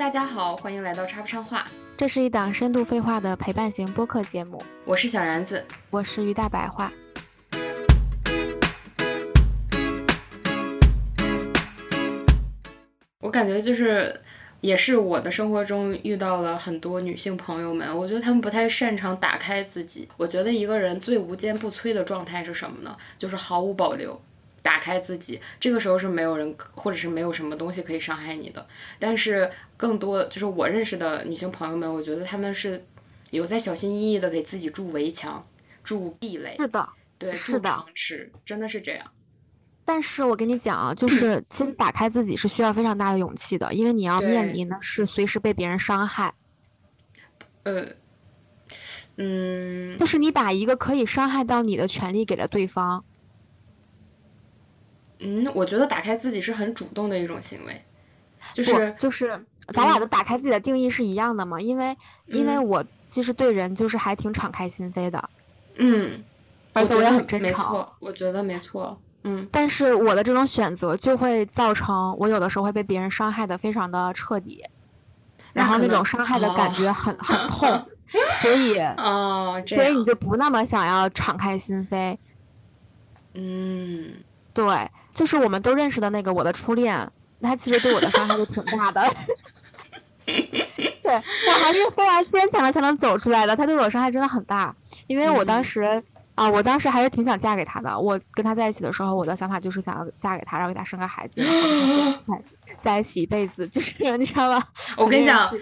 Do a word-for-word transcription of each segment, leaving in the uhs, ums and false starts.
大家好，欢迎来到插不上话，这是一档深度废话的陪伴型播客节目。我是小然子，我是于大白话。我感觉就是也是我的生活中遇到了很多女性朋友们，我觉得她们不太擅长打开自己。我觉得一个人最无坚不摧的状态是什么呢？就是毫无保留打开自己，这个时候是没有人或者是没有什么东西可以伤害你的。但是更多就是我认识的女性朋友们，我觉得她们是有在小心翼翼的给自己筑围墙、筑壁垒。是的，对，是的，筑长尺，真的是这样。但是我跟你讲啊，就是其实打开自己是需要非常大的勇气的，因为你要面临的是随时被别人伤害。呃，嗯，就是你把一个可以伤害到你的权利给了对方。嗯，我觉得打开自己是很主动的一种行为，就是就是咱俩的打开自己的定义是一样的嘛，因为、嗯、因为我其实对人就是还挺敞开心扉的，嗯，而且我也很真诚，没错，我觉得没错，嗯，但是我的这种选择就会造成我有的时候会被别人伤害的非常的彻底，然后那种伤害的感觉很、哦、很痛，所以哦，所以你就不那么想要敞开心扉，嗯，对。就是我们都认识的那个我的初恋，他其实对我的伤害就挺大的对，我还是非常坚强的才能走出来的，他对我伤害真的很大，因为我当时啊、嗯呃，我当时还是挺想嫁给他的，我跟他在一起的时候我的想法就是想要嫁给他，然后给他生个孩子在一起一辈子，就是你知道吧，我跟你讲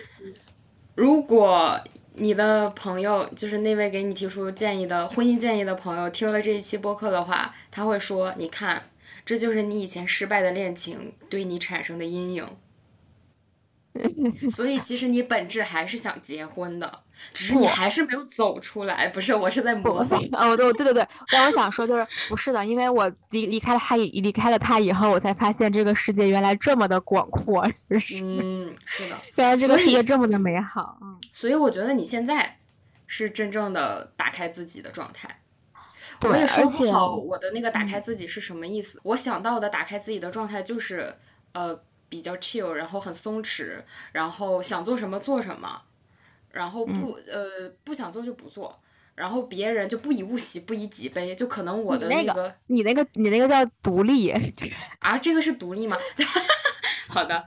如果你的朋友就是那位给你提出建议的婚姻建议的朋友听了这一期播客的话，他会说你看这就是你以前失败的恋情对你产生的阴影，所以其实你本质还是想结婚的，只是你还是没有走出来。不是，我是在模仿。哦，对对对对，但我想说就是不是的，因为我离离开了他，离开了他以后，我才发现这个世界原来这么的广阔，就是嗯，是的，原来这个世界这么的美好。嗯，所以我觉得你现在是真正的打开自己的状态。我也说不好我的那个打开自己是什么意思、嗯、我想到的打开自己的状态就是呃比较 chill， 然后很松弛，然后想做什么做什么，然后不、嗯、呃不想做就不做，然后别人就不以物喜不以己悲，就可能我的那个你那个你那个叫独立啊，这个是独立吗好的，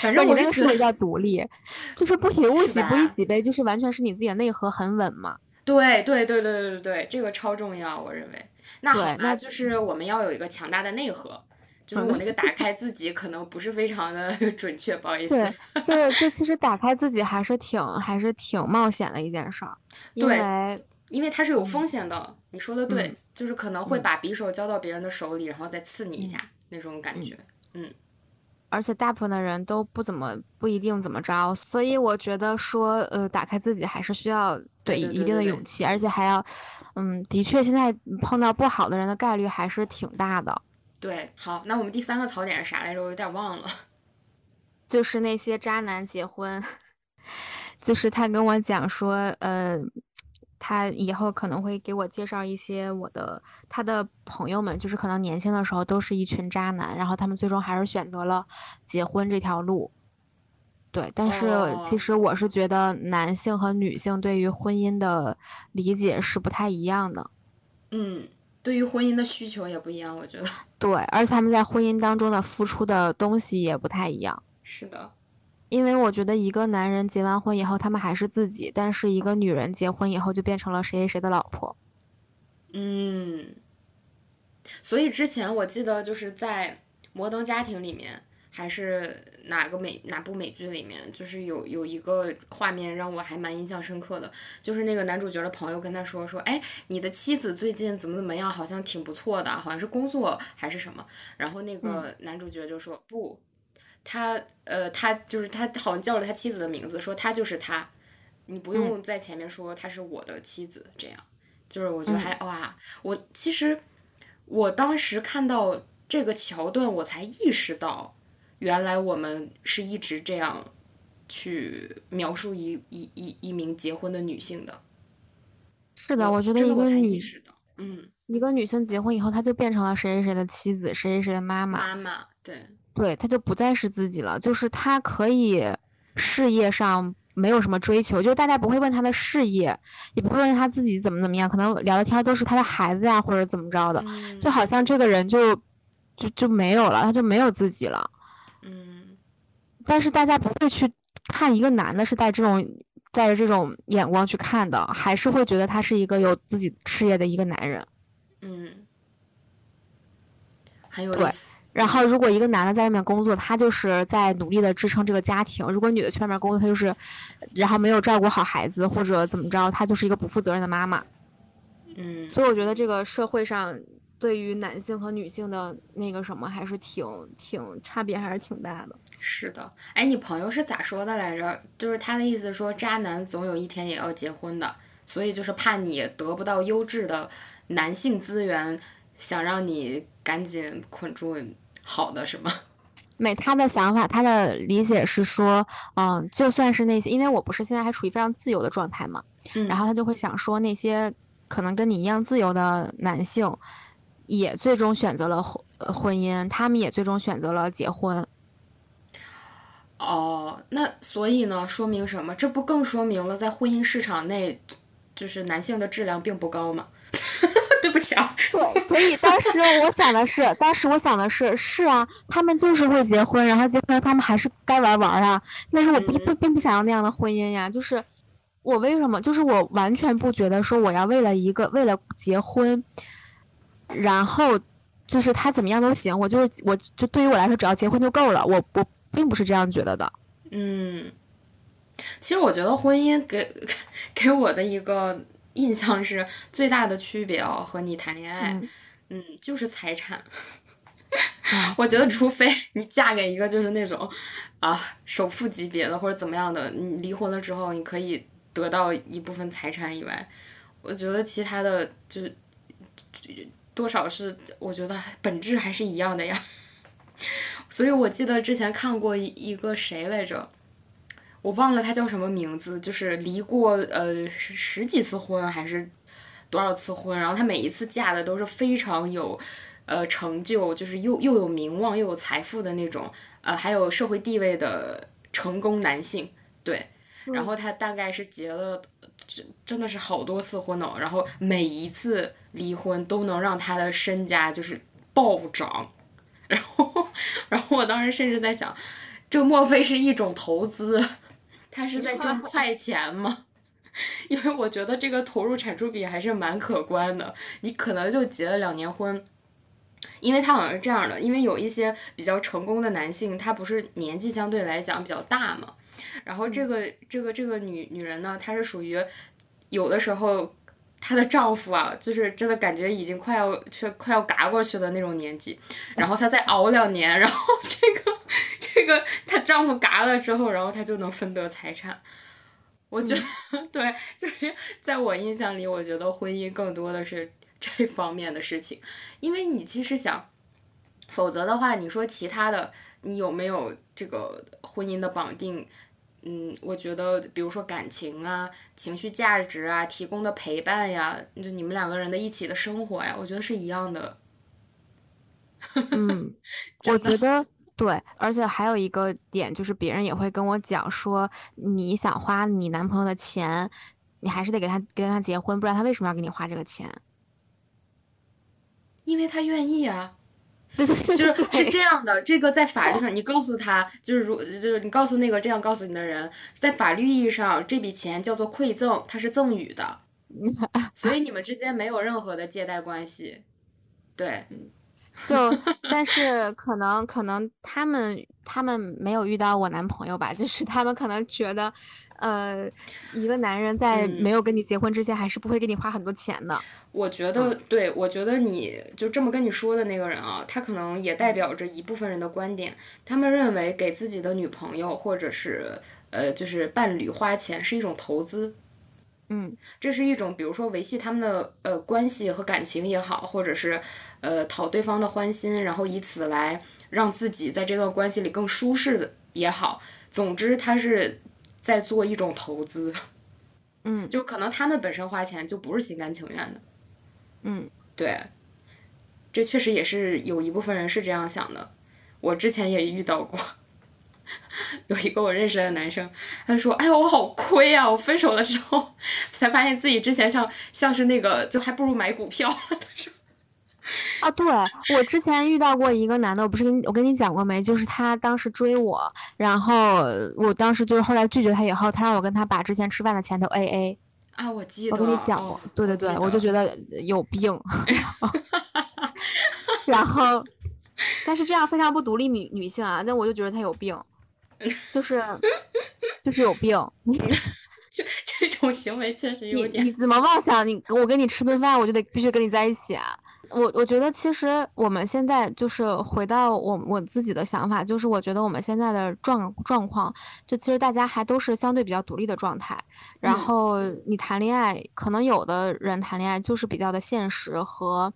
反正我那个是叫独立，就是不以物喜不以己悲，就是完全是你自己的内核很稳嘛。对对对对对对，这个超重要，我认为。那好，那就是我们要有一个强大的内核，就是我那个打开自己可能不是非常的准确，不好意思。对，就是这其实打开自己还是挺还是挺冒险的一件事儿，对，因为它是有风险的。嗯、你说的对、嗯，就是可能会把匕首交到别人的手里，嗯、然后再刺你一下、嗯、那种感觉，嗯。而且大部分的人都不怎么不一定怎么着，所以我觉得说呃打开自己还是需要对一定的勇气，而且还要嗯的确现在碰到不好的人的概率还是挺大的。对，好，那我们第三个槽点是啥来着？我有点忘了，就是那些渣男结婚，就是他跟我讲说呃他以后可能会给我介绍一些我的他的朋友们，就是可能年轻的时候都是一群渣男，然后他们最终还是选择了结婚这条路。对，但是其实我是觉得男性和女性对于婚姻的理解是不太一样的，嗯，对于婚姻的需求也不一样，我觉得。对，而且他们在婚姻当中的付出的东西也不太一样。是的，因为我觉得一个男人结完婚以后他们还是自己，但是一个女人结婚以后就变成了谁谁谁的老婆。嗯，所以之前我记得就是在摩登家庭里面还是哪个美哪部美剧里面，就是有有一个画面让我还蛮印象深刻的，就是那个男主角的朋友跟他说说哎你的妻子最近怎么怎么样，好像挺不错的，好像是工作还是什么，然后那个男主角就说、嗯、不他呃，他就是他好像叫了他妻子的名字，说他就是他，你不用在前面说他是我的妻子、嗯、这样就是我觉得还、嗯、哇，我其实我当时看到这个桥段我才意识到原来我们是一直这样去描述一一一一名结婚的女性的。是的，我觉得一个女嗯，一个女性结婚以后她就变成了谁谁谁的妻子，谁谁谁的妈妈妈妈，对对，他就不再是自己了，就是他可以事业上没有什么追求，就是大家不会问他的事业，也不会问他自己怎么怎么样，可能聊的天都是他的孩子呀、啊、或者怎么着的、嗯、就好像这个人就就就没有了，他就没有自己了。嗯，但是大家不会去看一个男的是带这种带着这种眼光去看的，还是会觉得他是一个有自己事业的一个男人。嗯，很有意思。然后如果一个男的在外面工作，他就是在努力的支撑这个家庭，如果女的去外面工作，他就是然后没有照顾好孩子或者怎么着，他就是一个不负责任的妈妈。嗯，所以我觉得这个社会上对于男性和女性的那个什么还是挺挺差别还是挺大的。是的。哎，你朋友是咋说的来着？就是他的意思说渣男总有一天也要结婚的，所以就是怕你得不到优质的男性资源，想让你赶紧捆住好的什么。美他的想法，他的理解是说嗯，就算是那些，因为我不是现在还处于非常自由的状态嘛、嗯、然后他就会想说那些可能跟你一样自由的男性也最终选择了婚姻，他们也最终选择了结婚。哦，那所以呢说明什么？这不更说明了在婚姻市场内就是男性的质量并不高吗？对不起啊。所所以当时我想的是，当时我想的是，是啊，他们就是会结婚，然后结婚他们还是该玩玩啊。但是我不、嗯、并不想要那样的婚姻呀，就是我为什么，就是我完全不觉得说我要为了一个为了结婚，然后就是他怎么样都行，我就是我就对于我来说只要结婚就够了，我我并不是这样觉得的。嗯，其实我觉得婚姻给给我的一个印象是最大的区别哦，和你谈恋爱， 嗯, 嗯，就是财产。我觉得除非你嫁给一个就是那种啊首富级别的或者怎么样的，你离婚了之后你可以得到一部分财产以外，我觉得其他的就多少是我觉得本质还是一样的呀。所以我记得之前看过一个谁来着，我忘了他叫什么名字，就是离过呃十几次婚还是多少次婚，然后他每一次嫁的都是非常有呃成就，就是又又有名望又有财富的那种，呃还有社会地位的成功男性。对，然后他大概是结了真的是好多次婚呢，然后每一次离婚都能让他的身家就是暴涨，然后然后我当时甚至在想，这莫非是一种投资？他是在挣快钱吗？因为我觉得这个投入产出比还是蛮可观的。你可能就结了两年婚，因为他好像是这样的，因为有一些比较成功的男性，他不是年纪相对来讲比较大嘛，然后这个这个这个女女人呢，她是属于有的时候她的丈夫啊，就是真的感觉已经快要却快要嘎过去的那种年纪，然后她再熬两年，然后这个这个她丈夫嘎了之后，然后她就能分得财产。我觉得、嗯、对，就是在我印象里，我觉得婚姻更多的是这方面的事情，因为你其实想，否则的话，你说其他的，你有没有这个婚姻的绑定？嗯，我觉得比如说感情啊、情绪价值啊、提供的陪伴呀，就你们两个人的一起的生活呀，我觉得是一样的。嗯，我觉得对，而且还有一个点就是，别人也会跟我讲说，你想花你男朋友的钱，你还是得给他跟他结婚，不然他为什么要给你花这个钱？因为他愿意啊。就是是这样的，这个在法律上，你告诉他，就是如就是你告诉那个这样告诉你的人，在法律意义上，这笔钱叫做馈赠，它是赠与的，所以你们之间没有任何的借贷关系。对，就但是可能可能他们他们没有遇到我男朋友吧，就是他们可能觉得，呃，一个男人在没有跟你结婚之前，还是不会给你花很多钱的。我觉得对，我觉得你就这么跟你说的那个人啊，他可能也代表着一部分人的观点，他们认为给自己的女朋友或者是呃就是伴侣花钱是一种投资。嗯，这是一种比如说维系他们的呃关系和感情也好，或者是呃讨对方的欢心，然后以此来让自己在这段关系里更舒适的也好，总之他是在做一种投资。嗯，就可能他们本身花钱就不是心甘情愿的。嗯，对，这确实也是有一部分人是这样想的，我之前也遇到过。有一个我认识的男生，他说：“哎呀，我好亏啊！我分手了之后，才发现自己之前像像是那个，就还不如买股票。”他说：“啊，对，我之前遇到过一个男的，我不是跟你我跟你讲过没？就是他当时追我，然后我当时就是后来拒绝他以后，他让我跟他把之前吃饭的钱都 A A。啊，我记得，我跟你讲过，哦、对对对， 我, 我就觉得有病。然后，但是这样非常不独立女女性啊，但我就觉得她有病。”就是就是有病，就这种行为确实有点。你你怎么妄想你我跟你吃顿饭，我就得必须跟你在一起啊？我我觉得其实我们现在就是回到我我自己的想法，就是我觉得我们现在的状状况，就其实大家还都是相对比较独立的状态。然后你谈恋爱，嗯、可能有的人谈恋爱就是比较的现实和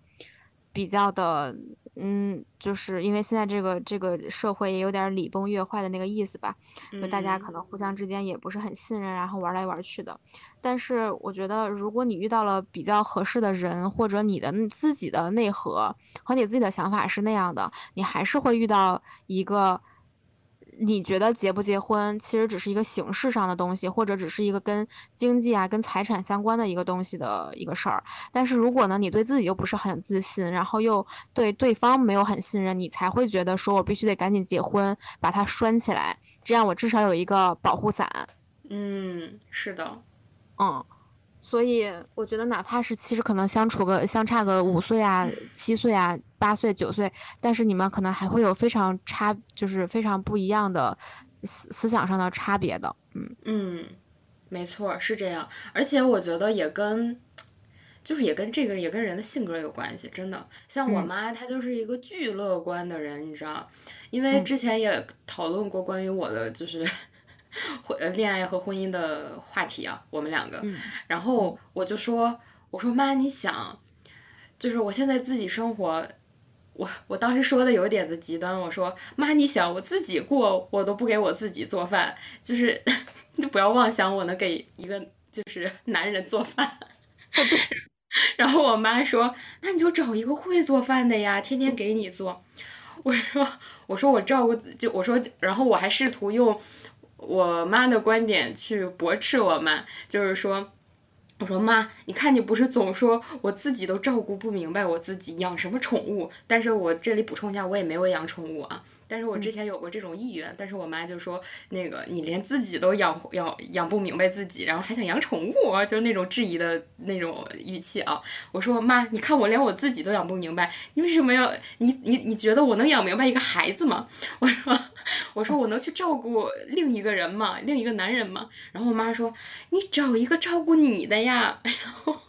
比较的。嗯，就是因为现在这个这个社会也有点礼崩乐坏的那个意思吧，就大家可能互相之间也不是很信任，然后玩来玩去的。但是我觉得，如果你遇到了比较合适的人，或者你的自己的内核和你自己的想法是那样的，你还是会遇到一个你觉得结不结婚其实只是一个形式上的东西，或者只是一个跟经济啊跟财产相关的一个东西的一个事儿。但是如果呢你对自己又不是很自信，然后又对对方没有很信任，你才会觉得说我必须得赶紧结婚把它拴起来，这样我至少有一个保护伞。嗯，是的。嗯，所以我觉得哪怕是其实可能相处个相差个五岁啊七岁啊八岁九岁，但是你们可能还会有非常差就是非常不一样的思思想上的差别的。嗯嗯，没错，是这样。而且我觉得也跟就是也跟这个也跟人的性格有关系，真的。像我妈、嗯、她就是一个巨乐观的人，你知道，因为之前也讨论过关于我的就是恋爱和婚姻的话题啊，我们两个、嗯、然后我就说我说妈你想就是我现在自己生活，我我当时说的有点子极端，我说妈你想我自己过我都不给我自己做饭，就是你不要妄想我能给一个就是男人做饭。然后我妈说那你就找一个会做饭的呀，天天给你做。我说我说我照顾就我说然后我还试图用我妈的观点去驳斥我妈，就是说我说妈你看你不是总说我自己都照顾不明白我自己，养什么宠物，但是我这里补充一下我也没有养宠物啊，但是我之前有过这种意愿、嗯、但是我妈就说那个你连自己都养养养不明白自己，然后还想养宠物、啊、就是那种质疑的那种语气啊。我说妈你看我连我自己都养不明白，你为什么要你你你觉得我能养明白一个孩子吗？我说我说我能去照顾另一个人吗？另一个男人吗？然后我妈说你找一个照顾你的呀。然后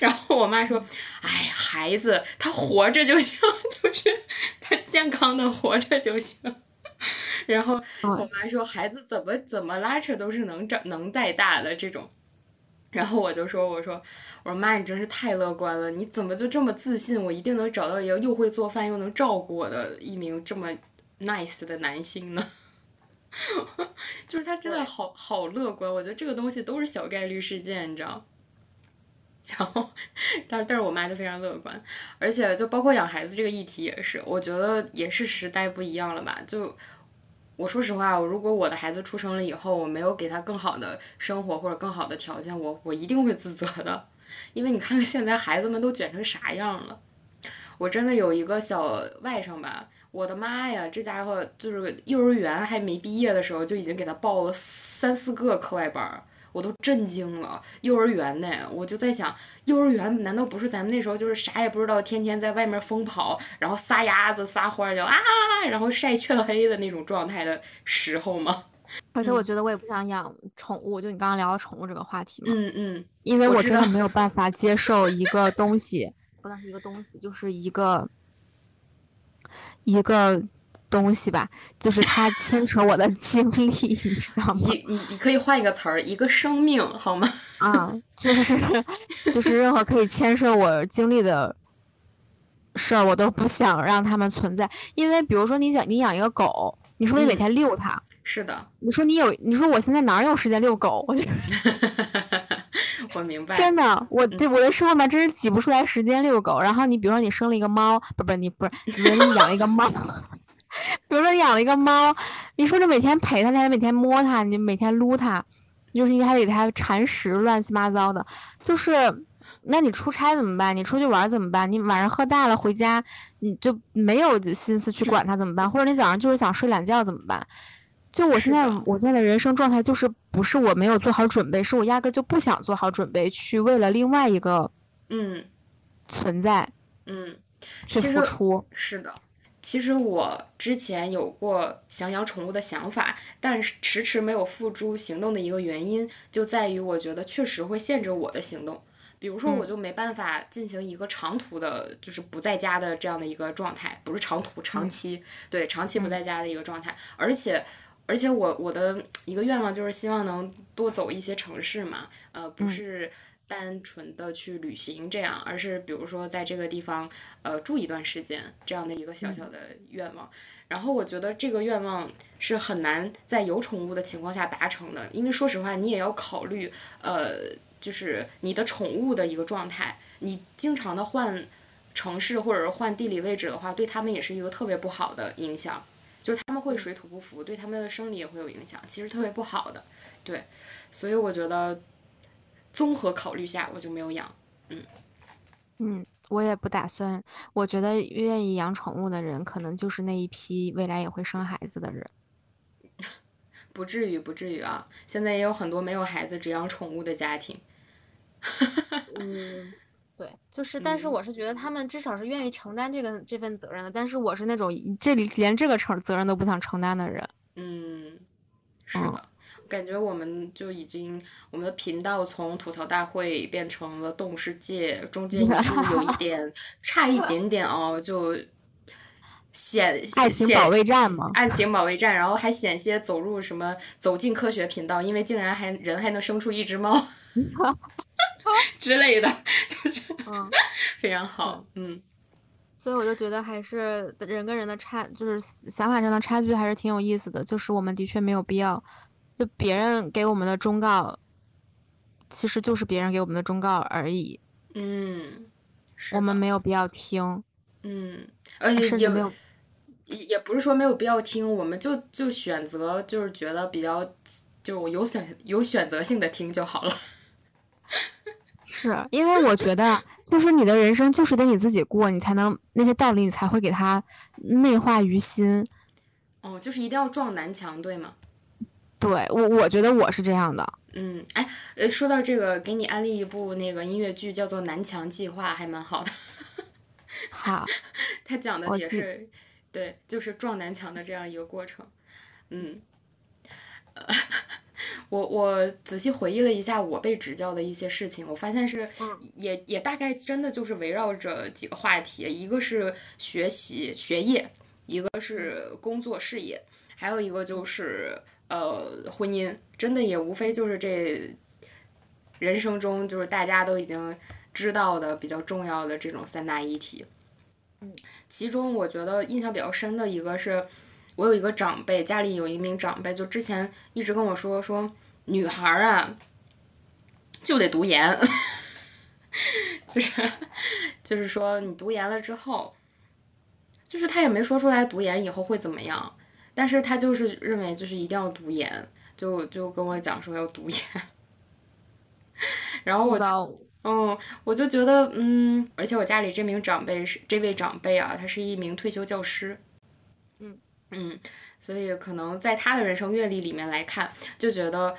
然后我妈说哎孩子他活着就行，就是他健康的活着就行。然后我妈说孩子怎么怎么拉扯都是能长能带大的这种。然后我就说我说我说妈你真是太乐观了，你怎么就这么自信我一定能找到一个又会做饭又能照顾我的一名这么 nice 的男性呢？就是他真的好好乐观，我觉得这个东西都是小概率事件你知道。然后但但是我妈就非常乐观，而且就包括养孩子这个议题也是，我觉得也是时代不一样了吧。就我说实话，我如果我的孩子出生了以后我没有给他更好的生活或者更好的条件，我我一定会自责的，因为你看看现在孩子们都卷成啥样了。我真的有一个小外甥吧，我的妈呀，这家伙就是幼儿园还没毕业的时候就已经给他报了三四个课外班，我都震惊了。幼儿园呢，我就在想幼儿园难道不是咱们那时候就是啥也不知道，天天在外面疯跑，然后撒丫子撒欢叫啊，然后晒雀黑的那种状态的时候吗？而且我觉得我也不想养宠物、嗯、就你刚刚聊到宠物这个话题嘛，嗯嗯，因为我真的没有办法接受一个东西不但是一个东西就是一个一个东西吧，就是它牵扯我的经历，你知道吗？你你你可以换一个词儿，一个生命好吗？啊、嗯，就是就是任何可以牵涉我经历的事儿，我都不想让他们存在。因为比如说你想你养一个狗，你说你每天遛它、嗯，是的。你说你有，你说我现在哪有时间遛狗？我觉得。我明白，真的，我对我的生活嘛，真是挤不出来时间遛狗。然后你比如说你生了一个猫，不不，你不是，比如你养了一个猫。比如说养了一个猫，你说这每天陪他，你还每天摸他，你每天撸他，就是你还给他铲屎，乱七八糟的。就是那你出差怎么办？你出去玩怎么办？你晚上喝大了回家，你就没有心思去管他怎么办？或者你早上就是想睡懒觉怎么办？就我现在我现在的人生状态就是不是我没有做好准备，是我压根就不想做好准备去为了另外一个嗯存在嗯去付出。是的，其实我之前有过想养宠物的想法，但是迟迟没有付诸行动的一个原因就在于我觉得确实会限制我的行动。比如说我就没办法进行一个长途的、嗯、就是不在家的这样的一个状态，不是长途长期、嗯、对长期不在家的一个状态、嗯、而且而且我我的一个愿望就是希望能多走一些城市嘛，呃，不是单纯的去旅行这样，而是比如说在这个地方呃住一段时间这样的一个小小的愿望。然后我觉得这个愿望是很难在有宠物的情况下达成的，因为说实话你也要考虑呃就是你的宠物的一个状态，你经常的换城市或者换地理位置的话，对他们也是一个特别不好的影响，就是他们会水土不服，对他们的生理也会有影响，其实特别不好的。对，所以我觉得综合考虑下我就没有养。嗯嗯，我也不打算。我觉得愿意养宠物的人可能就是那一批未来也会生孩子的人。不至于不至于啊，现在也有很多没有孩子只养宠物的家庭。嗯，对，就是，但是我是觉得他们至少是愿意承担这个这份责任的，但是我是那种这里连这个承责任都不想承担的人。嗯，是的，嗯、感觉我们就已经我们的频道从吐槽大会变成了动物世界，中间一度有一点差一点点哦，就显爱情保卫战嘛，爱情保卫战，然后还险些走入什么走进科学频道，因为竟然还人还能生出一只猫。之类的，就是、嗯、非常好。嗯，所以我就觉得还是人跟人的差，就是想法上的差距还是挺有意思的，就是我们的确没有必要，就别人给我们的忠告其实就是别人给我们的忠告而已。嗯，我们没有必要听。嗯，而且也没有也不是说没有必要听，我们就就选择就是觉得比较就是我有选有选择性的听就好了。是因为我觉得就是你的人生就是得你自己过，你才能那些道理你才会给它内化于心。哦，就是一定要撞南墙，对吗？对，我我觉得我是这样的。嗯，哎，说到这个给你安利一部那个音乐剧叫做《南墙计划》，还蛮好的。好，他讲的也是对就是撞南墙的这样一个过程。嗯，呃我我仔细回忆了一下我被指教的一些事情，我发现是也也大概真的就是围绕着几个话题，一个是学习学业，一个是工作事业，还有一个就是呃婚姻，真的也无非就是这人生中就是大家都已经知道的比较重要的这种三大议题。嗯，其中我觉得印象比较深的一个是。我有一个长辈，家里有一名长辈，就之前一直跟我说说女孩啊就得读研，就是就是说你读研了之后，就是他也没说出来读研以后会怎么样，但是他就是认为就是一定要读研，就就跟我讲说要读研，然后我就嗯我就觉得嗯，而且我家里这名长辈是这位长辈啊，他是一名退休教师。嗯，所以可能在她的人生阅历里面来看，就觉得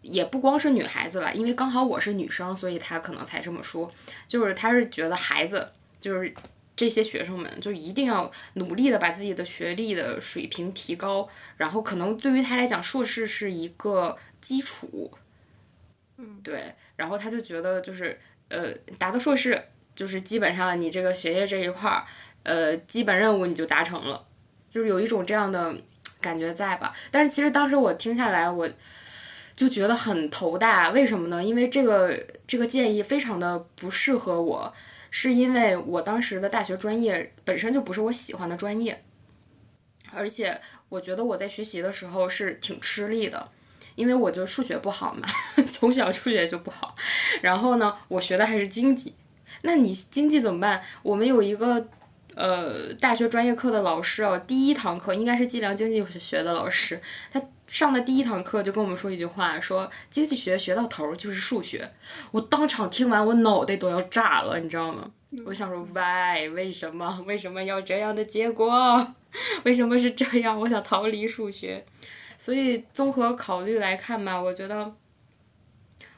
也不光是女孩子了，因为刚好我是女生，所以她可能才这么说。就是她是觉得孩子，就是这些学生们，就一定要努力的把自己的学历的水平提高，然后可能对于她来讲，硕士是一个基础。嗯，对。然后她就觉得就是呃，达到硕士，就是基本上你这个学业这一块儿，呃，基本任务你就达成了。就是有一种这样的感觉在吧，但是其实当时我听下来我就觉得很头大，为什么呢？因为这个这个建议非常的不适合我，是因为我当时的大学专业本身就不是我喜欢的专业，而且我觉得我在学习的时候是挺吃力的，因为我就数学不好嘛，从小数学就不好，然后呢我学的还是经济，那你经济怎么办？我们有一个呃大学专业课的老师啊，第一堂课应该是计量经济学的老师，他上的第一堂课就跟我们说一句话，说经济学学到头就是数学。我当场听完我脑袋都要炸了，你知道吗？我想说 why 为什么为什么要这样的结果，为什么是这样，我想逃离数学。所以综合考虑来看吧，我觉得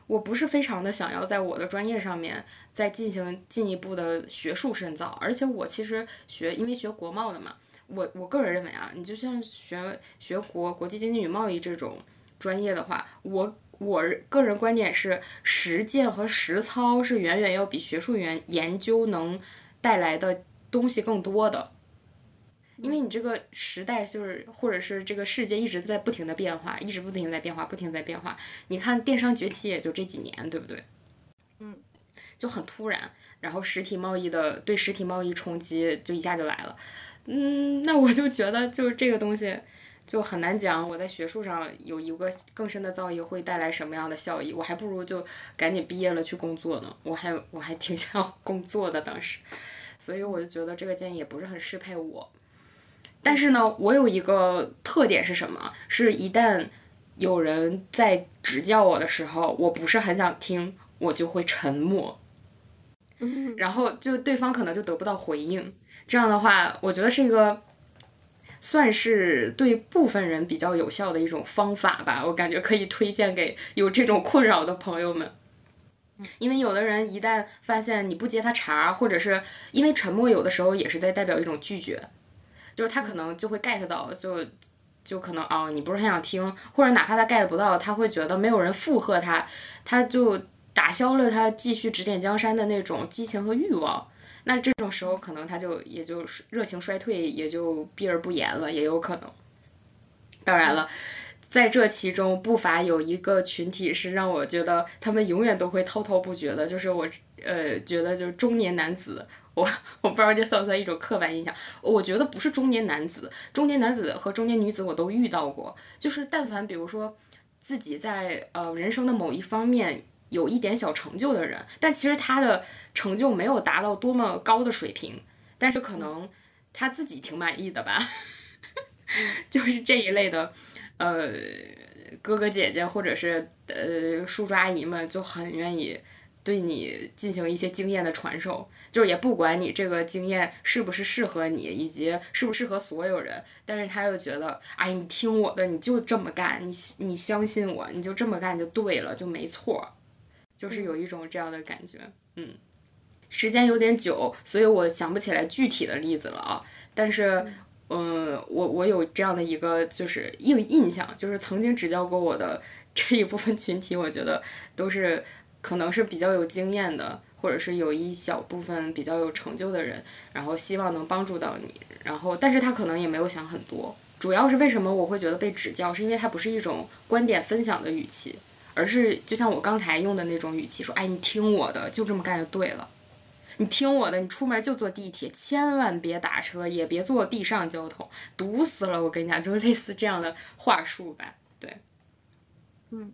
我不是非常的想要在我的专业上面再进行进一步的学术深造，而且我其实学，因为学国贸的嘛，我我个人认为啊，你就像学学国国际经济与贸易这种专业的话，我我个人观点是实践和实操是远远要比学术研研究能带来的东西更多的。因为你这个时代就是或者是这个世界一直在不停的变化，一直不停在变化不停在变化。你看电商崛起也就这几年，对不对？嗯，就很突然，然后实体贸易的对实体贸易冲击就一下就来了。嗯，那我就觉得就是这个东西就很难讲我在学术上有一个更深的造诣会带来什么样的效益，我还不如就赶紧毕业了去工作呢，我还我还挺想工作的当时。所以我就觉得这个建议也不是很适配我。但是呢，我有一个特点是什么？是一旦有人在指教我的时候，我不是很想听，我就会沉默，然后就对方可能就得不到回应。这样的话，我觉得是一个算是对部分人比较有效的一种方法吧，我感觉可以推荐给有这种困扰的朋友们。因为有的人一旦发现你不接他茬，或者是因为沉默有的时候也是在代表一种拒绝，就是他可能就会 get 到，就就可能哦你不是很想听，或者哪怕他 get 不到，他会觉得没有人附和他，他就打消了他继续指点江山的那种激情和欲望。那这种时候可能他就也就热情衰退，也就避而不言了，也有可能。当然了，在这其中不乏有一个群体是让我觉得他们永远都会滔滔不绝的，就是我呃觉得就是中年男子。我我不知道这算不算一种刻板印象，我觉得不是中年男子，中年男子和中年女子我都遇到过，就是但凡比如说自己在呃人生的某一方面有一点小成就的人，但其实他的成就没有达到多么高的水平，但是可能他自己挺满意的吧就是这一类的呃哥哥姐姐或者是呃叔叔阿姨们就很愿意对你进行一些经验的传授，就是也不管你这个经验是不是适合你，以及适不适合所有人，但是他又觉得哎你听我的，你就这么干，你你相信我，你就这么干就对了，就没错，就是有一种这样的感觉。嗯，时间有点久，所以我想不起来具体的例子了啊，但是嗯、呃、我我有这样的一个就是印印象，就是曾经指教过我的这一部分群体，我觉得都是可能是比较有经验的，或者是有一小部分比较有成就的人，然后希望能帮助到你，然后但是他可能也没有想很多。主要是为什么我会觉得被指教，是因为它不是一种观点分享的语气，而是就像我刚才用的那种语气，说哎你听我的，就这么干就对了，你听我的，你出门就坐地铁，千万别打车，也别坐地上交通，堵死了，我跟你讲，就是类似这样的话术吧。对，嗯，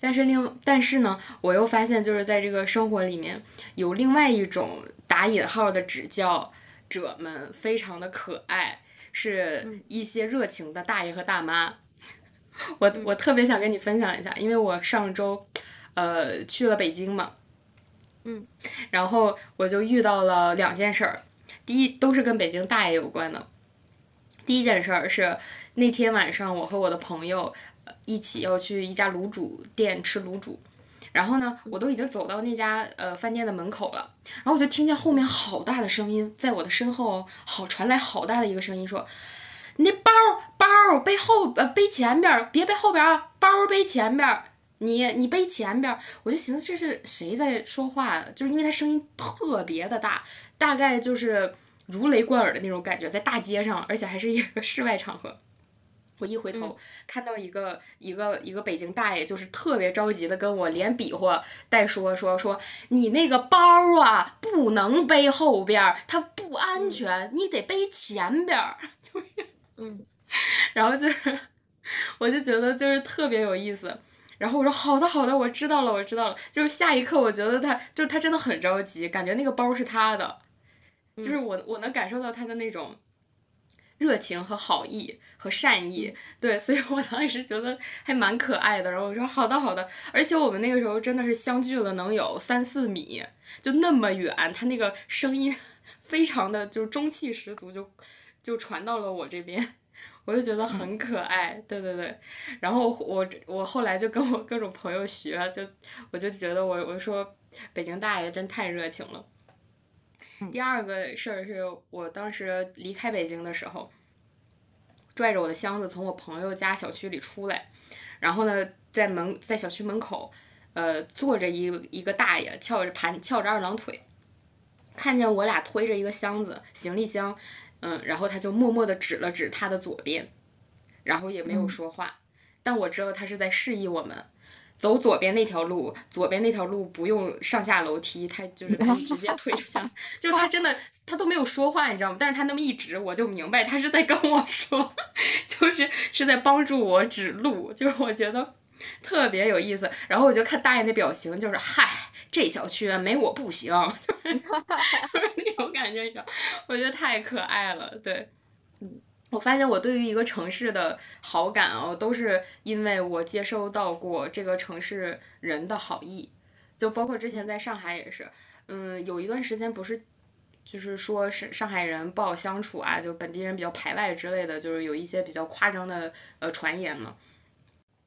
但是另但是呢，我又发现就是在这个生活里面有另外一种打引号的指教者们非常的可爱，是一些热情的大爷和大妈。我我特别想跟你分享一下，因为我上周呃去了北京嘛，嗯，然后我就遇到了两件事儿，第一都是跟北京大爷有关的。第一件事儿是那天晚上我和我的朋友一起要去一家卤煮店吃卤煮，然后呢我都已经走到那家呃饭店的门口了，然后我就听见后面好大的声音，在我的身后好传来好大的一个声音，说你那包包背后呃背前边，别背后边啊，包背前边，你你背前边。我就寻思这是谁在说话，就是因为他声音特别的大，大概就是如雷贯耳的那种感觉，在大街上，而且还是一个室外场合。我一回头、嗯、看到一个一个一个北京大爷，就是特别着急的跟我连比划带说说说你那个包啊不能背后边，它不安全、嗯、你得背前边，就是嗯，然后就是我就觉得就是特别有意思，然后我说好的好的，我知道了我知道了，就是下一刻我觉得他就是他真的很着急，感觉那个包是他的，就是我我能感受到他的那种热情和好意和善意，对，所以我当时觉得还蛮可爱的。然后我说好的好的，而且我们那个时候真的是相距了能有三四米，就那么远，他那个声音非常的就是中气十足，就就传到了我这边，我就觉得很可爱，对对对。然后我我后来就跟我各种朋友学，就我就觉得我我说北京大爷真太热情了。第二个事儿是我当时离开北京的时候，拽着我的箱子从我朋友家小区里出来，然后呢，在门在小区门口，呃，坐着一一个大爷，翘着盘翘着二郎腿，看见我俩推着一个箱子行李箱，嗯，然后他就默默地指了指他的左边，然后也没有说话，嗯、但我知道他是在示意我们。走左边那条路，左边那条路不用上下楼梯，他就是他直接推着下，就是他真的他都没有说话，你知道吗？但是他那么一指，我就明白他是在跟我说，就是是在帮助我指路，就是我觉得特别有意思。然后我就看大爷那表情，就是嗨，这小区没我不行，就是那种感觉，你知道，我觉得太可爱了，对，嗯。我发现我对于一个城市的好感哦，都是因为我接收到过这个城市人的好意，就包括之前在上海也是，嗯，有一段时间不是，就是说是上海人不好相处啊，就本地人比较排外之类的，就是有一些比较夸张的呃传言嘛。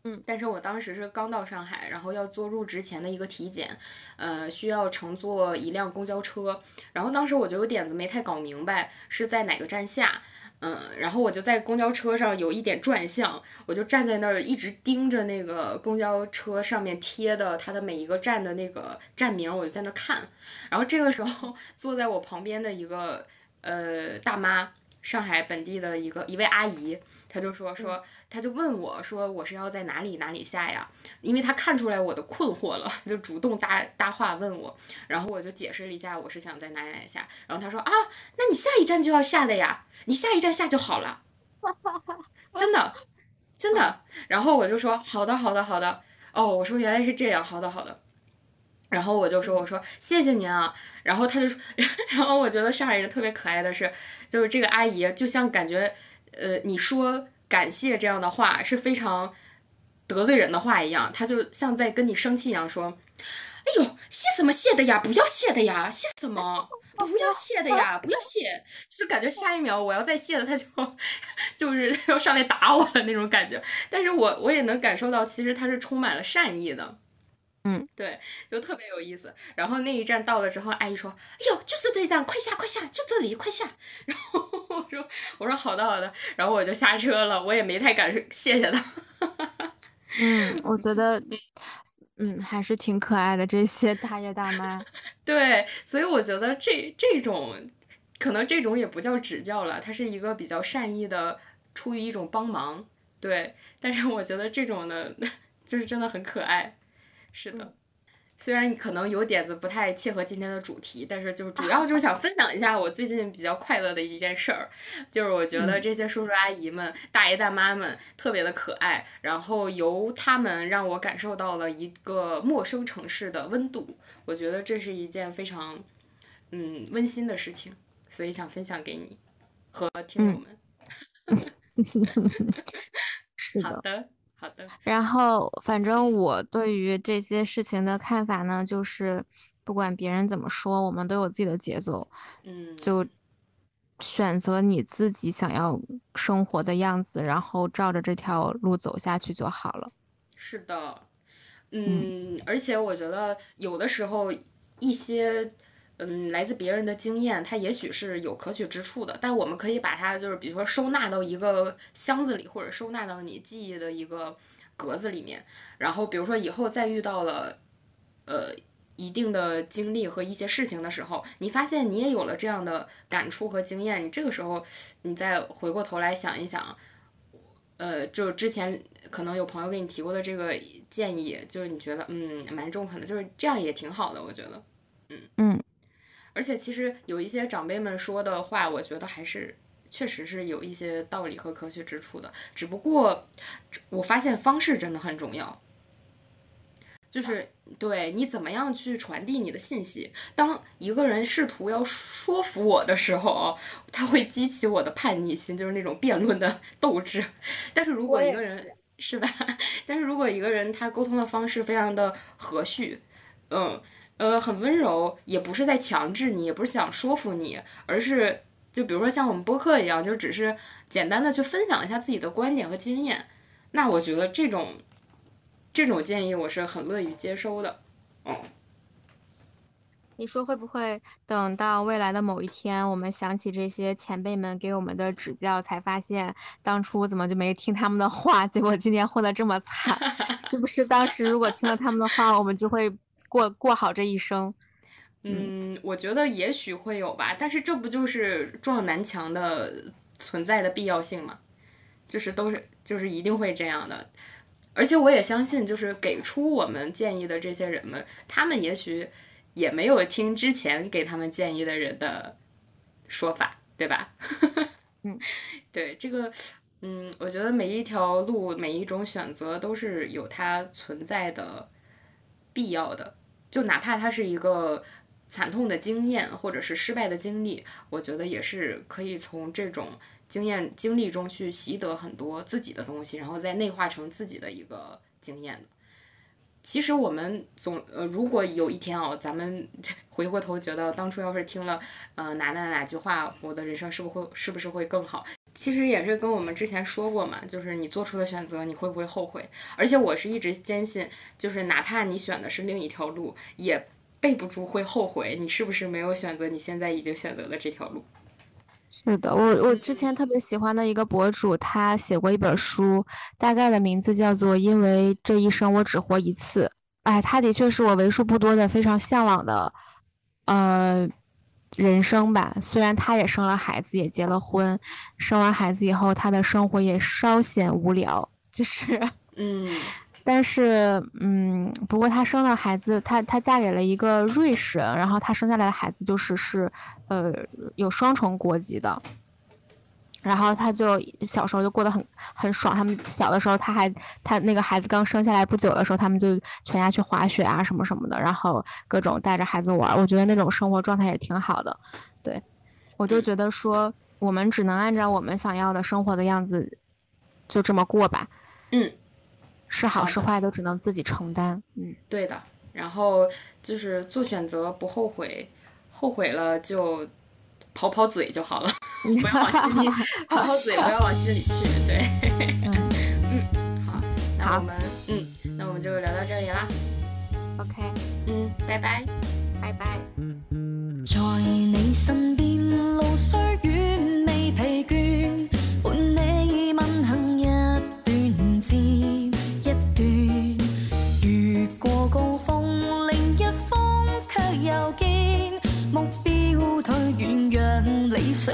嗯，但是我当时是刚到上海，然后要做入职前的一个体检，呃，需要乘坐一辆公交车，然后当时我就有点子没太搞明白是在哪个站下。嗯，然后我就在公交车上有一点转向，我就站在那儿一直盯着那个公交车上面贴的它的每一个站的那个站名，我就在那看。然后这个时候坐在我旁边的一个呃大妈，上海本地的一个一位阿姨，她就说说，她就问我说我是要在哪里哪里下呀？因为她看出来我的困惑了，就主动搭搭话问我，然后我就解释了一下我是想在哪里哪里下，然后她说啊，那你下一站就要下的呀，你下一站下就好了，真的真的。然后我就说好的好的好的，哦，我说原来是这样，好的好的。然后我就说我说谢谢您啊，然后他就说，然后我觉得上海人特别可爱的是，就是这个阿姨就像感觉呃你说感谢这样的话是非常得罪人的话一样，他就像在跟你生气一样说，哎呦谢什么谢的呀，不要谢的呀，谢什么不要谢的呀，不要谢，就感觉下一秒我要再谢的他就就是要上来打我了那种感觉。但是我我也能感受到其实他是充满了善意的，嗯，对，就特别有意思。然后那一站到了之后，阿姨说：“哎呦，就是这一站，快下，快下，就这里，快下。”然后我说：“我说好的，好的。”然后我就下车了，我也没太敢说谢谢她。嗯，我觉得，嗯，还是挺可爱的这些大爷大妈。对，所以我觉得这这种，可能这种也不叫指教了，它是一个比较善意的，出于一种帮忙。对，但是我觉得这种呢，就是真的很可爱。是的，虽然你可能有点子不太切合今天的主题，但是就是主要就是想分享一下我最近比较快乐的一件事儿，就是我觉得这些叔叔阿姨们、大爷大妈们特别的可爱，然后由他们让我感受到了一个陌生城市的温度，我觉得这是一件非常嗯温馨的事情，所以想分享给你和听友们。嗯、是的。好的。然后反正我对于这些事情的看法呢，就是不管别人怎么说，我们都有自己的节奏，嗯，就选择你自己想要生活的样子，然后照着这条路走下去就好了。是的，嗯，嗯，而且我觉得有的时候一些嗯来自别人的经验，它也许是有可取之处的，但我们可以把它就是比如说收纳到一个箱子里，或者收纳到你记忆的一个格子里面，然后比如说以后再遇到了呃一定的经历和一些事情的时候，你发现你也有了这样的感触和经验，你这个时候你再回过头来想一想，呃就之前可能有朋友给你提过的这个建议，就是你觉得嗯蛮中肯的，就是这样也挺好的，我觉得嗯嗯。而且其实有一些长辈们说的话，我觉得还是确实是有一些道理和科学之处的，只不过我发现方式真的很重要，就是对你怎么样去传递你的信息。当一个人试图要说服我的时候，他会激起我的叛逆心，就是那种辩论的斗志。但是如果一个人 是, 是吧？但是如果一个人他沟通的方式非常的和煦，嗯呃，很温柔，也不是在强制你，也不是想说服你，而是就比如说像我们播客一样，就只是简单的去分享一下自己的观点和经验。那我觉得这种。这种建议我是很乐于接收的。嗯，你说会不会等到未来的某一天，我们想起这些前辈们给我们的指教，才发现当初怎么就没听他们的话，结果今天混得这么惨？是不是当时如果听了他们的话，我们就会过过好这一生？嗯，嗯，我觉得也许会有吧，但是这不就是撞南墙的存在的必要性吗？就是都是就是一定会这样的。而且我也相信，就是给出我们建议的这些人们，他们也许也没有听之前给他们建议的人的说法，对吧？嗯，对，这个，嗯，我觉得每一条路、每一种选择都是有它存在的必要的，就哪怕它是一个惨痛的经验或者是失败的经历，我觉得也是可以从这种经验经历中去习得很多自己的东西，然后再内化成自己的一个经验的。其实我们总呃，如果有一天哦，咱们回过头觉得当初要是听了呃哪哪哪句话，我的人生是不会是不是会更好？其实也是跟我们之前说过嘛，就是你做出的选择，你会不会后悔？而且我是一直坚信，就是哪怕你选的是另一条路，也备不住会后悔，你是不是没有选择你现在已经选择的这条路？是的，我我之前特别喜欢的一个博主，他写过一本书，大概的名字叫做《因为这一生我只活一次》。哎，他的确是我为数不多的非常向往的，呃，人生吧。虽然他也生了孩子，也结了婚，生完孩子以后，他的生活也稍显无聊，就是，嗯，但是，嗯，不过他生了孩子，他他嫁给了一个瑞士人，然后他生下来的孩子就是是，呃，有双重国籍的。然后他就小时候就过得很很爽。他们小的时候，他还他那个孩子刚生下来不久的时候，他们就全家去滑雪啊什么什么的，然后各种带着孩子玩。我觉得那种生活状态也挺好的。对，我就觉得说，我们只能按照我们想要的生活的样子，就这么过吧。嗯。是好是坏都只能自己承担。嗯，对的。然后就是做选择不后悔，后悔了就跑跑嘴就好了，不要往心里跑跑嘴，不要往心里去。对，嗯，好，那我们嗯，那我们就聊到这里啦。OK， 嗯，拜拜，拜拜。在你身边，路雖遠未疲倦，伴你問行一段箭。越過高峰，另一方卻又見目標退遠，讓理想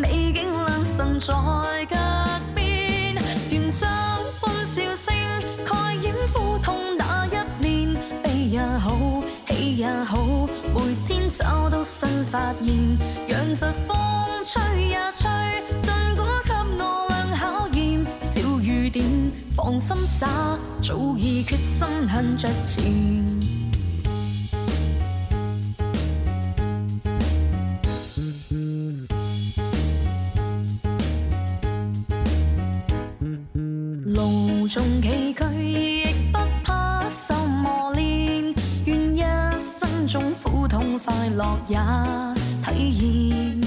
美景良辰在腳邊，願將歡笑聲蓋掩苦痛那一面，悲也好，喜也好，每天找到新發現，讓疾風吹呀吹，儘管給我倆考驗。雨點放心灑，早已決心向著前。路縱崎嶇，亦不怕受磨練，願一生中苦痛快樂也體驗。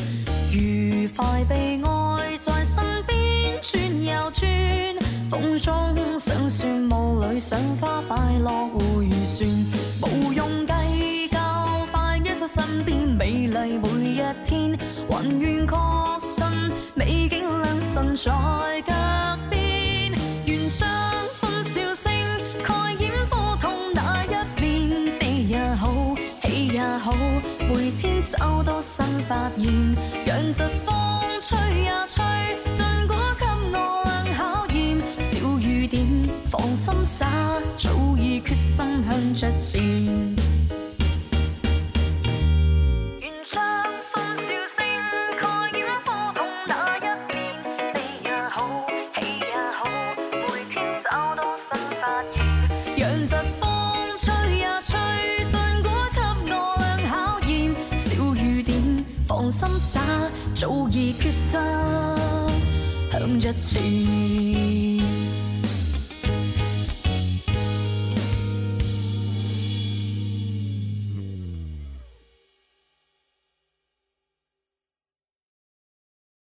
愉快被愛在身邊轉又轉。風中想算，霧裏想花，快樂回旋，無用計較，快於在身邊，美麗每一天，還願確信美景良辰在腳邊，願將歡笑聲蓋掩苦痛那一面，悲也發現，讓疾風吹呀吹，儘管給我兩考驗。小雨點，放心灑，早已決心向著前。 心灑，早已決心向著前。